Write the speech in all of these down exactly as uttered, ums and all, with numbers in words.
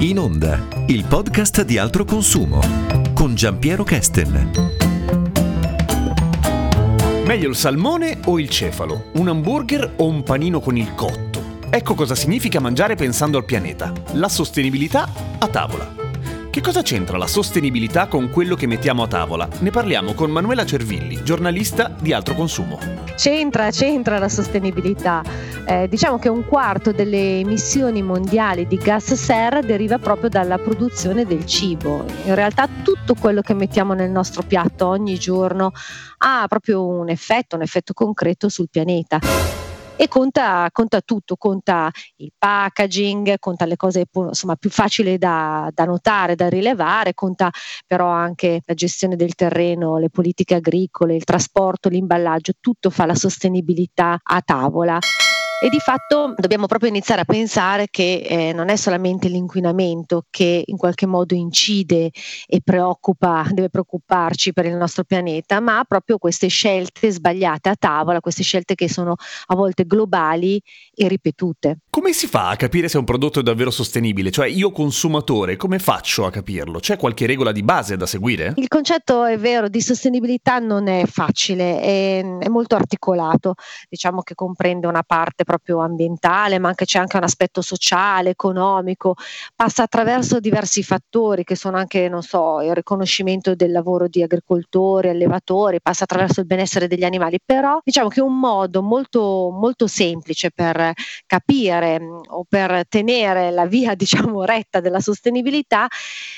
In onda, il podcast di Altroconsumo con Gianpiero Kesten. Meglio il salmone o il cefalo? Un hamburger o un panino con il cotto? Ecco cosa significa mangiare pensando al pianeta. La sostenibilità a tavola. Che cosa c'entra la sostenibilità con quello che mettiamo a tavola? Ne parliamo con Manuela Cervilli, giornalista di Altroconsumo. C'entra, c'entra la sostenibilità. Eh, diciamo che un quarto delle emissioni mondiali di gas serra deriva proprio dalla produzione del cibo. In realtà tutto quello che mettiamo nel nostro piatto ogni giorno ha proprio un effetto, un effetto concreto sul pianeta. E conta, conta tutto, conta il packaging, conta le cose insomma più facili da, da notare, da rilevare, conta però anche la gestione del terreno, le politiche agricole, il trasporto, l'imballaggio, tutto fa la sostenibilità a tavola. E di fatto dobbiamo proprio iniziare a pensare che eh, non è solamente l'inquinamento che in qualche modo incide e preoccupa, deve preoccuparci per il nostro pianeta, ma proprio queste scelte sbagliate a tavola, queste scelte che sono a volte globali e ripetute. Come si fa a capire se un prodotto è davvero sostenibile? Cioè io consumatore, come faccio a capirlo? C'è qualche regola di base da seguire? Il concetto, è vero, di sostenibilità non è facile, è, è molto articolato, diciamo che comprende una parte proprio ambientale, ma anche c'è anche un aspetto sociale, economico, passa attraverso diversi fattori che sono anche, non so, il riconoscimento del lavoro di agricoltori, allevatori, passa attraverso il benessere degli animali, però diciamo che un modo molto, molto semplice per capire o per tenere la via, diciamo, retta della sostenibilità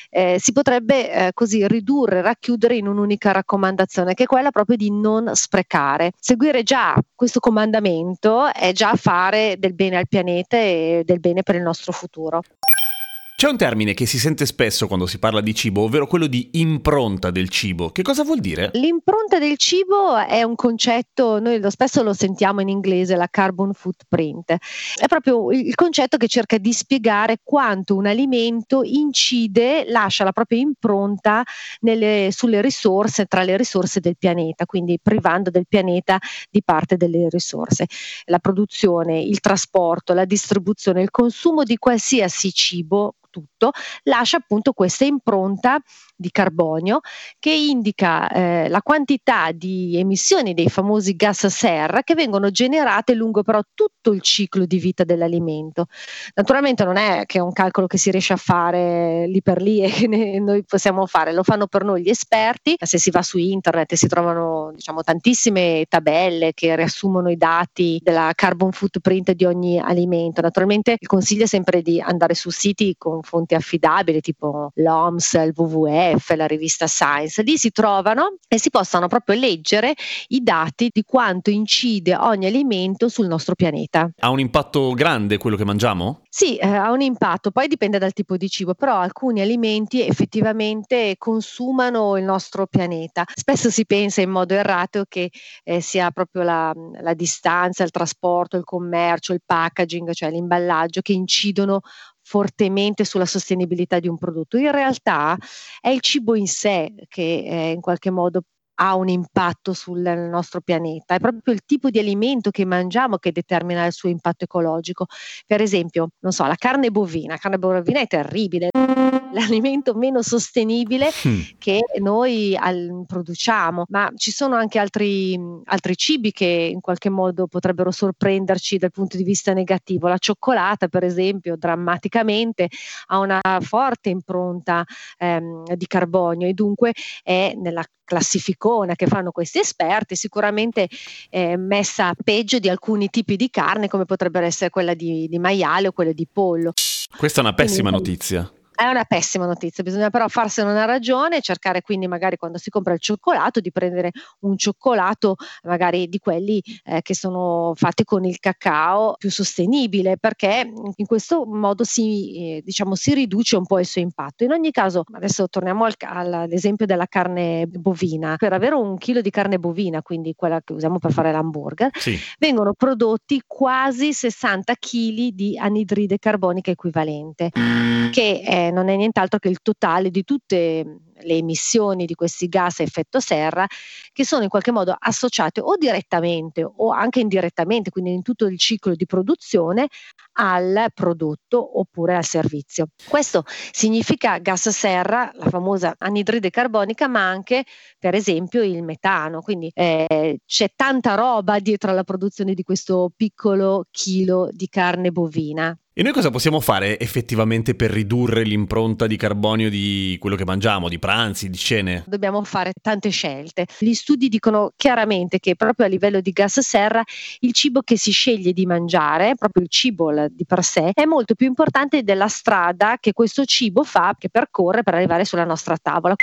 eh, si potrebbe eh, così ridurre, racchiudere in un'unica raccomandazione, che è quella proprio di non sprecare. Seguire già questo comandamento è già fare del bene al pianeta e del bene per il nostro futuro. C'è un termine che si sente spesso quando si parla di cibo, ovvero quello di impronta del cibo. Che cosa vuol dire? L'impronta del cibo è un concetto, noi lo spesso lo sentiamo in inglese, la carbon footprint. È proprio il concetto che cerca di spiegare quanto un alimento incide, lascia la propria impronta nelle, sulle risorse, tra le risorse del pianeta, quindi privando del pianeta di parte delle risorse. La produzione, il trasporto, la distribuzione, il consumo di qualsiasi cibo, tutto, lascia appunto questa impronta di carbonio che indica eh, la quantità di emissioni dei famosi gas serra che vengono generate lungo però tutto il ciclo di vita dell'alimento. Naturalmente non è che è un calcolo che si riesce a fare lì per lì e che ne, noi possiamo fare, lo fanno per noi gli esperti. Se si va su internet si trovano, diciamo, tantissime tabelle che riassumono i dati della carbon footprint di ogni alimento. Naturalmente il consiglio è sempre di andare su siti con fonti affidabili tipo l'O M S, il W W F, la rivista Science. Lì si trovano e si possono proprio leggere i dati di quanto incide ogni alimento sul nostro pianeta. Ha un impatto grande quello che mangiamo? Sì, eh, ha un impatto, poi dipende dal tipo di cibo, però alcuni alimenti effettivamente consumano il nostro pianeta. Spesso si pensa in modo errato che eh, sia proprio la, la distanza, il trasporto, il commercio, il packaging, cioè l'imballaggio, che incidono fortemente sulla sostenibilità di un prodotto. In realtà è il cibo in sé che eh, in qualche modo ha un impatto sul nostro pianeta, è proprio il tipo di alimento che mangiamo che determina il suo impatto ecologico. Per esempio, non so, la carne bovina, la carne bovina è terribile, l'alimento meno sostenibile mm. che noi al, produciamo, ma ci sono anche altri, altri cibi che in qualche modo potrebbero sorprenderci dal punto di vista negativo. La cioccolata, per esempio, drammaticamente ha una forte impronta ehm, di carbonio e dunque è nella classificona che fanno questi esperti sicuramente eh, messa peggio di alcuni tipi di carne come potrebbero essere quella di, di maiale o quella di pollo. Questa è una pessima quindi notizia. È una pessima notizia, bisogna però farsene una ragione, cercare quindi magari quando si compra il cioccolato di prendere un cioccolato magari di quelli eh, che sono fatti con il cacao più sostenibile, perché in questo modo si, eh, diciamo, si riduce un po' il suo impatto. In ogni caso, adesso torniamo al, all'esempio della carne bovina. Per avere un chilo di carne bovina, quindi quella che usiamo per fare l'hamburger, sì, vengono prodotti quasi sessanta chili di anidride carbonica equivalente, che è non è nient'altro che il totale di tutte le emissioni di questi gas a effetto serra, che sono in qualche modo associate o direttamente o anche indirettamente, quindi in tutto il ciclo di produzione, al prodotto oppure al servizio. Questo significa gas serra, la famosa anidride carbonica, ma anche per esempio il metano, quindi eh, c'è tanta roba dietro alla produzione di questo piccolo chilo di carne bovina. E noi cosa possiamo fare effettivamente per ridurre l'impronta di carbonio di quello che mangiamo, di pranzi, di cene? Dobbiamo fare tante scelte. Gli studi dicono chiaramente che proprio a livello di gas serra il cibo che si sceglie di mangiare, proprio il cibo di per sé, è molto più importante della strada che questo cibo fa, che percorre per arrivare sulla nostra tavola.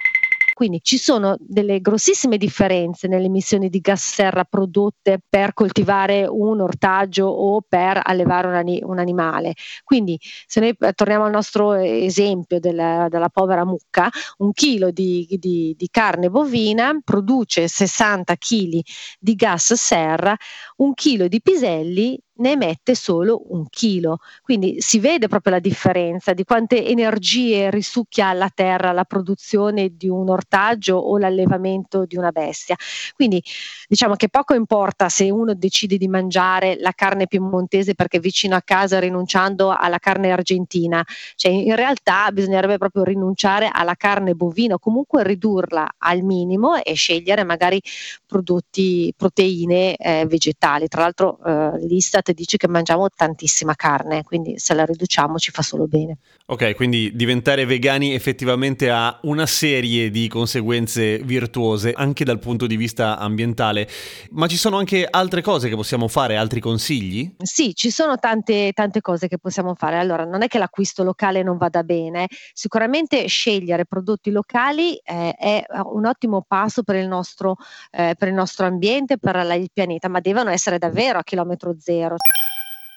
Quindi ci sono delle grossissime differenze nelle emissioni di gas serra prodotte per coltivare un ortaggio o per allevare un, ani- un animale. Quindi se noi torniamo al nostro esempio della, della povera mucca, un chilo di, di, di carne bovina produce sessanta chili di gas serra, un chilo di piselli ne emette solo un chilo, quindi si vede proprio la differenza di quante energie risucchia alla terra la produzione di un ortaggio o l'allevamento di una bestia. Quindi diciamo che poco importa se uno decide di mangiare la carne piemontese perché è vicino a casa, rinunciando alla carne argentina, cioè in realtà bisognerebbe proprio rinunciare alla carne bovina o comunque ridurla al minimo e scegliere magari prodotti, proteine eh, vegetali. Tra l'altro eh, l'Istat dice che mangiamo tantissima carne, quindi se la riduciamo ci fa solo bene. Ok, quindi diventare vegani effettivamente ha una serie di conseguenze virtuose anche dal punto di vista ambientale, ma ci sono anche altre cose che possiamo fare, altri consigli? Sì, ci sono tante, tante cose che possiamo fare. Allora, non è che l'acquisto locale non vada bene, sicuramente scegliere prodotti locali eh, è un ottimo passo per il nostro, eh, per il nostro ambiente, per la, il pianeta, ma devono essere davvero a chilometro zero.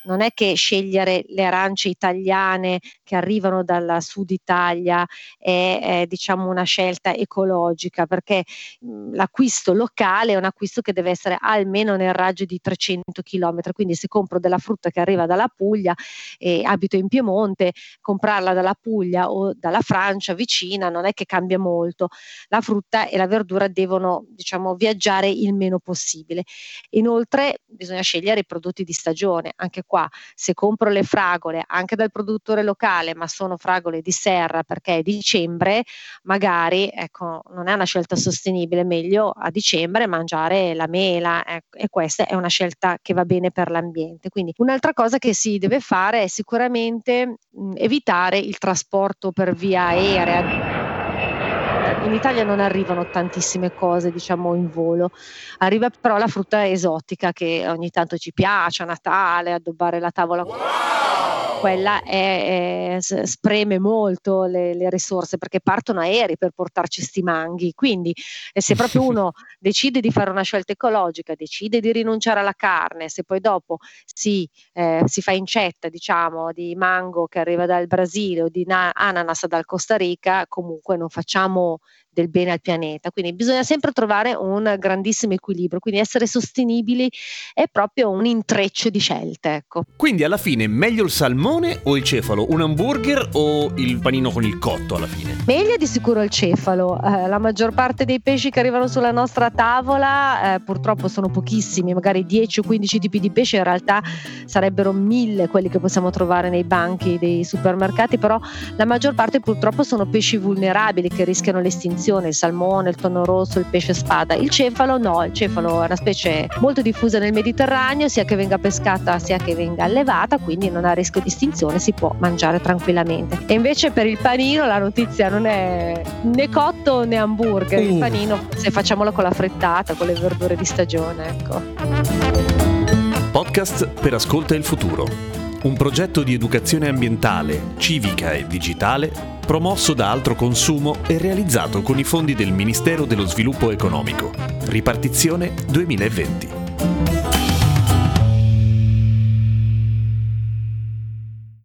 Non è che scegliere le arance italiane che arrivano dalla Sud Italia è, è diciamo una scelta ecologica, perché mh, l'acquisto locale è un acquisto che deve essere almeno nel raggio di trecento chilometri, quindi se compro della frutta che arriva dalla Puglia e abito in Piemonte, comprarla dalla Puglia o dalla Francia vicina non è che cambia molto. La frutta e la verdura devono diciamo viaggiare il meno possibile. Inoltre bisogna scegliere i prodotti di stagione. Anche qua, se compro le fragole anche dal produttore locale, ma sono fragole di serra perché è dicembre, magari ecco, non è una scelta sostenibile, meglio a dicembre mangiare la mela, ecco, e questa è una scelta che va bene per l'ambiente. Quindi un'altra cosa che si deve fare è sicuramente mh, evitare il trasporto per via aerea. In Italia non arrivano tantissime cose, diciamo, in volo, arriva però la frutta esotica che ogni tanto ci piace, a Natale, addobbare la tavola. Wow! Quella è, è, spreme molto le, le risorse, perché partono aerei per portarci sti manghi, quindi se proprio uno decide di fare una scelta ecologica, decide di rinunciare alla carne, se poi dopo si, eh, si fa incetta diciamo di mango che arriva dal Brasile o di na- ananas dal Costa Rica, comunque non facciamo del bene al pianeta. Quindi bisogna sempre trovare un grandissimo equilibrio, quindi essere sostenibili è proprio un intreccio di scelte, ecco. Quindi alla fine meglio il salmone o il cefalo, un hamburger o il panino con il cotto? Alla fine meglio di sicuro il cefalo. Eh, la maggior parte dei pesci che arrivano sulla nostra tavola eh, purtroppo sono pochissimi, magari dieci o quindici tipi di pesce, in realtà sarebbero mille quelli che possiamo trovare nei banchi dei supermercati, però la maggior parte purtroppo sono pesci vulnerabili che rischiano l'estinzione. Il salmone, il tonno rosso, il pesce spada. Il cefalo no, il cefalo è una specie molto diffusa nel Mediterraneo, sia che venga pescata sia che venga allevata, quindi non ha rischio di estinzione, si può mangiare tranquillamente. E invece per il panino la notizia non è né cotto né hamburger, il panino se facciamolo con la frittata, con le verdure di stagione, ecco. Podcast per Ascolta il Futuro, un progetto di educazione ambientale, civica e digitale promosso da Altroconsumo e realizzato con i fondi del Ministero dello Sviluppo Economico. Ripartizione duemilaventi.